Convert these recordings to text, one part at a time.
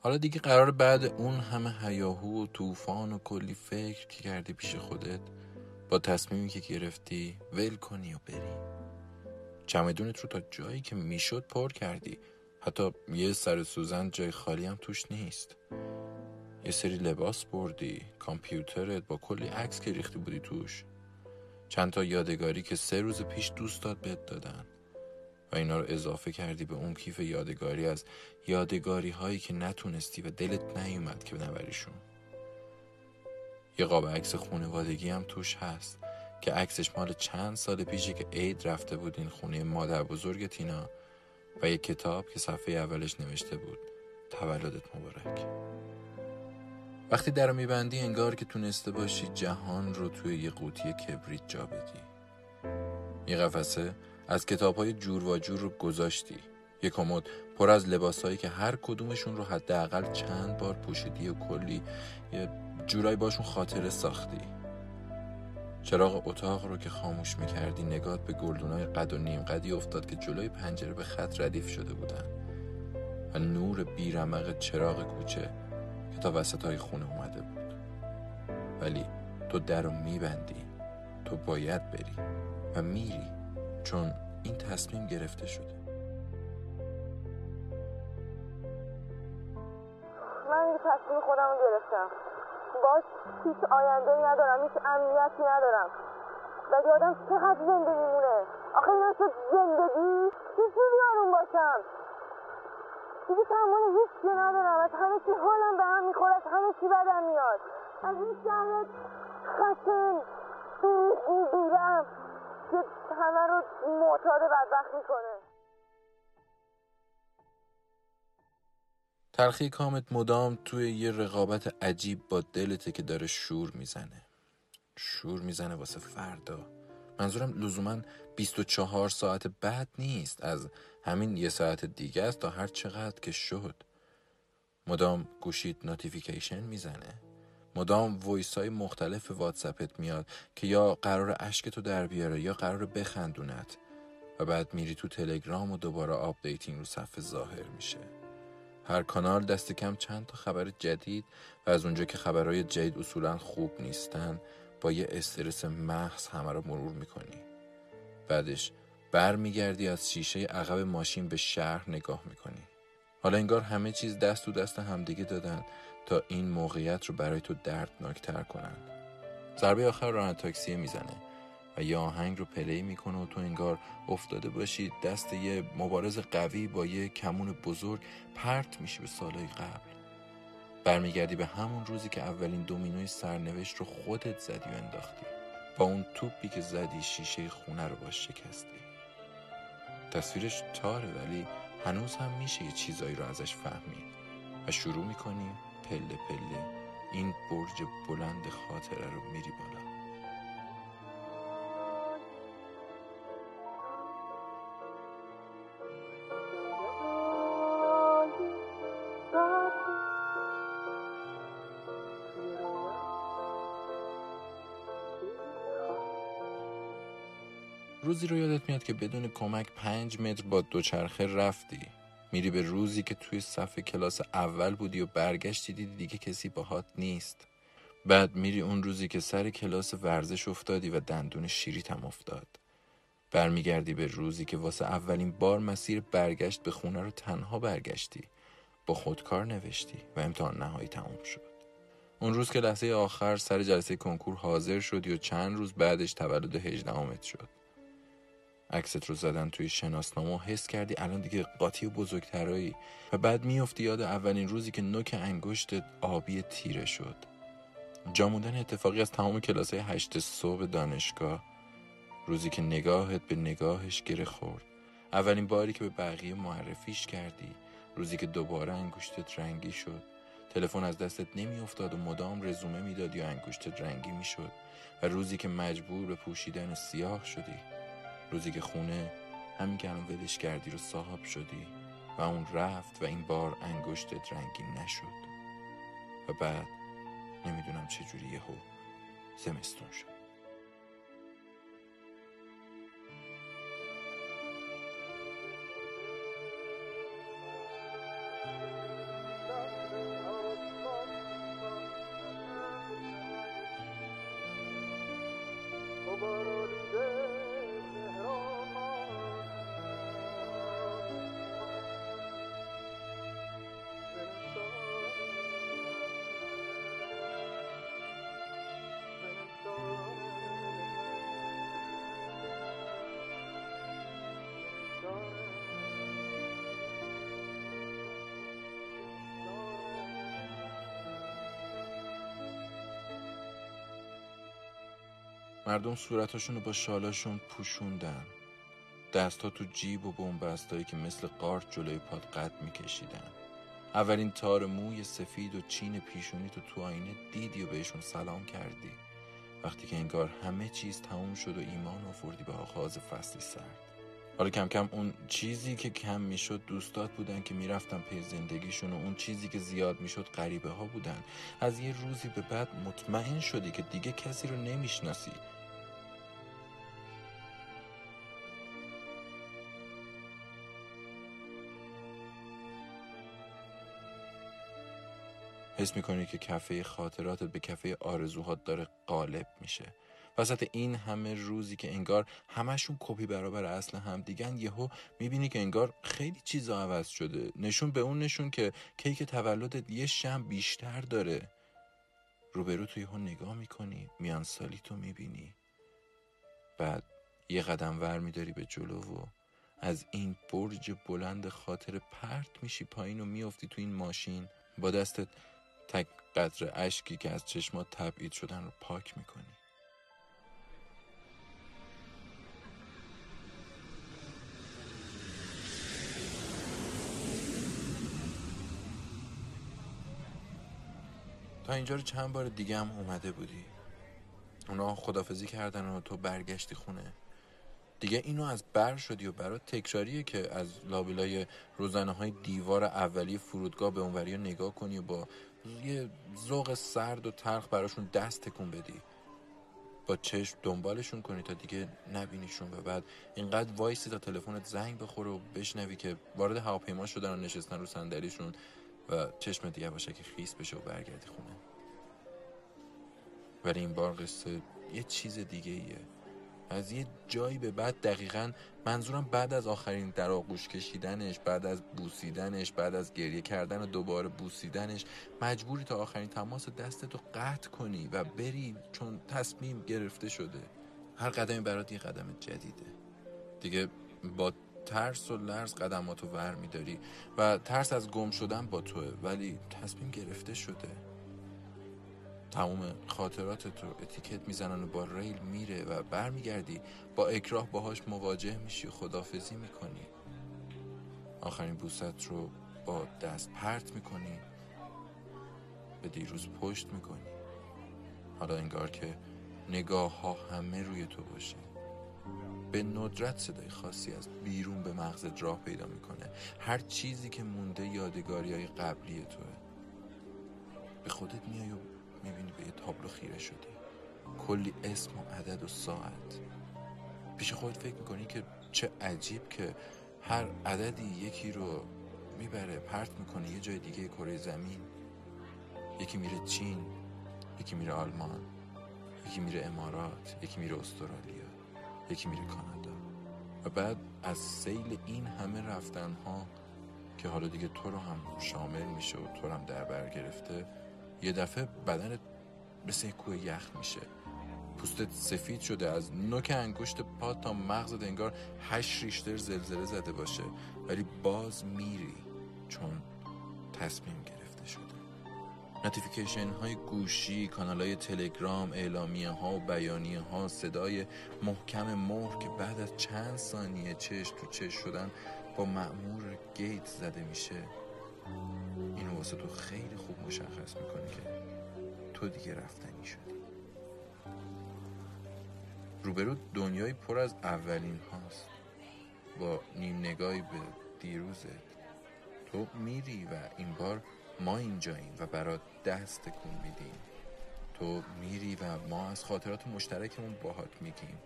حالا دیگه قرار بعد اون همه هیاهو و طوفان و کلی فکر که کردی پیش خودت با تصمیمی که گرفتی ول کنی و بری. چمدونت رو تا جایی که میشد پر کردی، حتی یه سر سوزن جای خالی هم توش نیست. یه سری لباس بردی، کامپیوترت با کلی عکس که ریختی بودی توش، چند تا یادگاری که 3 روز پیش دوستات بهت دادن و اینا رو اضافه کردی به اون کیف یادگاری از یادگاری هایی که نتونستی و دلت نیومد که بنبریشون. یه قاب عکس خونوادگی هم توش هست که عکسش مال چند سال پیشه که عید رفته بودین خونه مادر بزرگ تینا و یه کتاب که صفحه اولش نوشته بود تولدت مبارک. وقتی در رو میبندی انگار که تونسته باشی جهان رو توی یه قوطی کبریت جا بدی. یه قفسه از کتاب‌های جور و جور رو گذاشتی، یک کمد پر از لباسایی که هر کدومشون رو حداقل چند بار پوشیدی و کلی یه جورایی باشون خاطره ساختی. چراغ اتاق رو که خاموش می‌کردی نگات به گلدونای قد و نیم قدی افتاد که جلوی پنجره به خط ردیف شده بودن و نور بیرمق چراغ کوچه که تا وسطای خونه اومده بود. ولی تو در رو می‌بندی، تو باید بری و میری، چون این تصمیم گرفته شده. من یه تصمیم خودم رو گرفتم، باز هیچ آینده‌ای ندارم، هیچ امنیتی ندارم. ولی آدم چقدر زنده میمونه آخه؟ اینا شد زندگی؟ چجوری آروم باشم؟ دیگه تحمل هیچ چیزی ندارم، از همه چی حالم به هم میخوره، از همه چی بدم میاد، از این شهر خشن بیرم که همه رو معتاد بدبخت میکنه. تلخی کامت مدام توی یه رقابت عجیب با دلته که داره شور میزنه واسه فردا. منظورم لزومن 24 ساعت بعد نیست، از همین یه ساعت دیگه است تا هر چقدر که شد. مدام گوشیت نوتیفیکیشن میزنه، مدام وایسای مختلف واتساپت میاد که یا قرار عشقتو در بیاره یا قرار بخندونت، و بعد میری تو تلگرام و دوباره آپدیتینگ رو صفحه ظاهر میشه. هر کانال دست کم چند تا خبر جدید و از اونجا که خبرهای جدید اصولا خوب نیستن با یه استرس محض همه رو مرور میکنی. بعدش بر میگردی از شیشه عقب ماشین به شهر نگاه میکنی. حالا انگار همه چیز دست تو دست همدیگه دادن تا این موقعیت رو برای تو دردناکتر کنن. ضربه آخر راننده تاکسی میزنه و یه آهنگ رو پلی میکنه و تو انگار افتاده باشی دست یه مبارز قوی با یه کمون بزرگ، پرت میشی به سالهای قبل. برمیگردی به همون روزی که اولین دومینوی سرنوشت رو خودت زدی و انداختی، با اون توپی که زدی شیشه خونه رو باش شکستی. تصویرش تاره ولی هنوز هم میشه یه چیزایی رو ازش فهمید و شروع میکنی پله پله این برج بلند خاطره رو میری بالا. روزی رو یادت میاد که بدون کمک 5 متر با دوچرخه رفتی. میری به روزی که توی صف کلاس اول بودی و برگشتی دیدی دیگه کسی باهات نیست. بعد میری اون روزی که سر کلاس ورزش افتادی و دندون شیریت هم افتاد. برمیگردی به روزی که واسه اولین بار مسیر برگشت به خونه رو تنها برگشتی، با خودکار نوشتی و امتحان نهایی تموم شد. اون روز که لحظه آخر سر جلسه کنکور حاضر شدی و چند روز بعدش تولد 18مت شد. عکست رو زدن توی شناسنامه و حس کردی الان دیگه قاطی و بزرگترایی، و بعد میافتی یاد اولین روزی که نوک انگشتت آبی تیره شد. جاموندن اتفاقی از تمام کلاسای 8 صبح دانشگاه، روزی که نگاهت به نگاهش گره خورد، اولین باری که به بقیه معرفیش کردی، روزی که دوباره انگشتت رنگی شد، تلفن از دستت نمیافتاد و مدام رزومه میدادی و انگشتت رنگی میشد، و روزی که مجبور به پوشیدن سیاه شدی، روزی که خونه همین که الان ولش کردی رو صاحب شدی و اون رفت و این بار انگشتت رنگی نشد. و بعد نمیدونم چجوری یهو زمستون شد. مردم صورتاشون رو با شالاشون پوشوندن، دستها تو جیب و بنبستایی که مثل قارچ جلوی پاد قد میکشیدن. اولین تار موی سفید و چین پیشونی تو آینه دیدی و بهشون سلام کردی، وقتی که انگار همه چیز تموم شد و ایمان آوردی به آغاز فصل سرد. حالا کم کم اون چیزی که کم میشد دوستات بودن که میرفتن پی زندگیشون، و اون چیزی که زیاد میشد غریبه ها بودن. از یه روزی به بعد مطمئن شدی که دیگه کسی رو نمیشناسی. حس میکنی که کفه خاطراتت به کفه آرزوهات داره غالب میشه. وسط این همه روزی که انگار همشون کپی برابر اصل هم دیگن، یهو میبینی که انگار خیلی چیزا عوض شده. نشون به اون نشون که کیک تولدت یه شم بیشتر داره. روبرو تو یهو نگاه میکنی، میان سالی تو میبینی، بعد یه قدم ور میداری به جلو و از این برج بلند خاطر پرت میشی پایین و میافتی تو این ماشین. با دستت تک قطره اشکی که از چشمات تبعید شدن رو پاک میکنی. تا اینجا رو چند بار دیگه هم اومده بودی، اونا خدافزی کردن و تو برگشتی خونه. دیگه اینو از بر شدی و برای تکراریه که از لابیلای روزنه های دیوار اولی فرودگاه به اونوری رو نگاه کنی و با یه ذوق سرد و تلخ براشون دست تکون بدی، با چشم دنبالشون کنی تا دیگه نبینیشون، و بعد اینقدر وایسی تا تلفنت زنگ بخوره و بشنوی که وارد هواپیما شدن و نشستن رو صندلیشون و چشم دیگه باشه که خیس بشه و برگردی خونه. ولی این بار قصه یه چیز دیگه ایه. از یه جایی به بعد، دقیقاً منظورم بعد از آخرین در آغوش کشیدنش، بعد از بوسیدنش، بعد از گریه کردن و دوباره بوسیدنش، مجبوری تا آخرین تماس دستتو قطع کنی و بری، چون تصمیم گرفته شده. هر قدمی برات یه قدم جدیده. دیگه با ترس و لرز قدماتو ور میداری و ترس از گم شدن با توه، ولی تصمیم گرفته شده. تمام خاطراتت رو اتیکت میزنن و با ریل میره و برمیگردی، با اکراه باهاش مواجه میشی، خدافزی میکنی، آخرین بوست رو با دست پرت میکنی، به دیروز پشت میکنی. حالا انگار که نگاه ها همه روی تو باشه. به ندرت صدای خاصی از بیرون به مغزت راه پیدا میکنه. هر چیزی که مونده یادگاری های قبلی توه. به خودت میای و میبینی به یه تابلو خیره شدی، کلی اسم و عدد و ساعت. پیش خودت فکر میکنی که چه عجیب که هر عددی یکی رو میبره پرت میکنه یه جای دیگه کره زمین. یکی میره چین، یکی میره آلمان، یکی میره امارات، یکی میره استرالیا، یکی میره کانادا. و بعد از سیل این همه رفتن ها که حالا دیگه تو رو هم شامل میشه و تو رو هم در بر گرفته، یه دفعه بدنت مثل کوه یخ میشه، پوستت سفید شده، از نوک انگشت پا تا مغزت انگار 8 ریشتر زلزله زده باشه، ولی باز میری، چون تصمیم گرفته شده. نوتیفیکیشن های گوشی، کانال های تلگرام، اعلامیه ها و بیانیه ها، صدای محکم مهر که بعد از چند ثانیه چش تو چش شدن با مأمور گیت زده میشه، احساس تو خیلی خوب مشخص میکنه که تو دیگه رفتنی شدی. روبرو دنیای پر از اولین هاست. با نیم نگاهی به دیروزت تو میری و این بار ما اینجاییم و برات دست تکون میدیم. تو میری و ما از خاطرات مشترکمون باهات میگیم.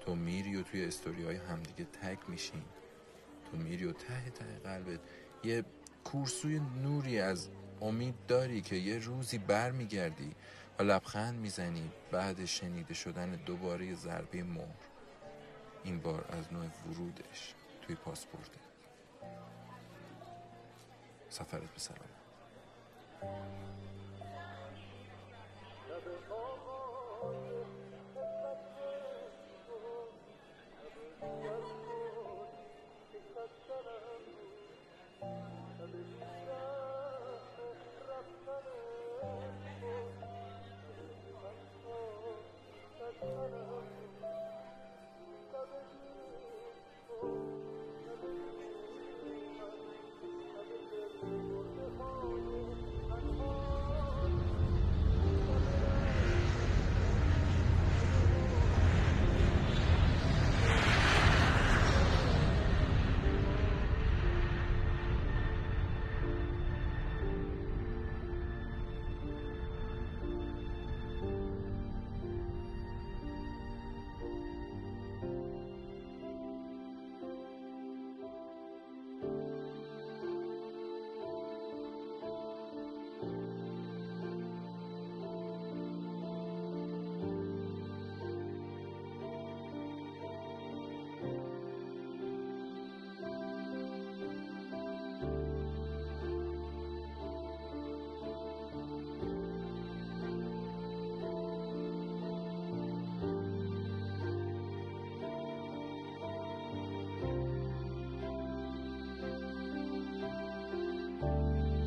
تو میری و توی استوری‌های همدیگه تگ میشیم. تو میری و ته قلبت یه کورسوی نوری از امید داری که یه روزی بر میگردی و لبخند میزنی بعد شنیده شدن دوباره ضربه مهر، این بار از نوع ورودش توی پاسپورته. سفرت به سلامت.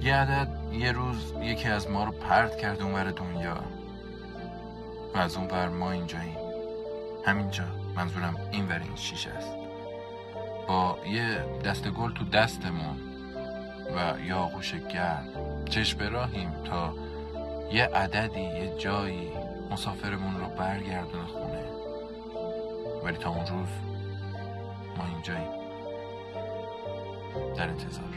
یه عدد یه روز یکی از ما رو پرت کرد اونور دنیا و از اون بر ما اینجاییم. همینجا، منظورم اینور این شیشه است، با یه دست گل تو دستمون و یا آغوش گرم چشم به راهیم تا یه عددی یه جایی مسافرمون رو برگردون خونه. ولی تا اون روز ما اینجاییم در انتظار.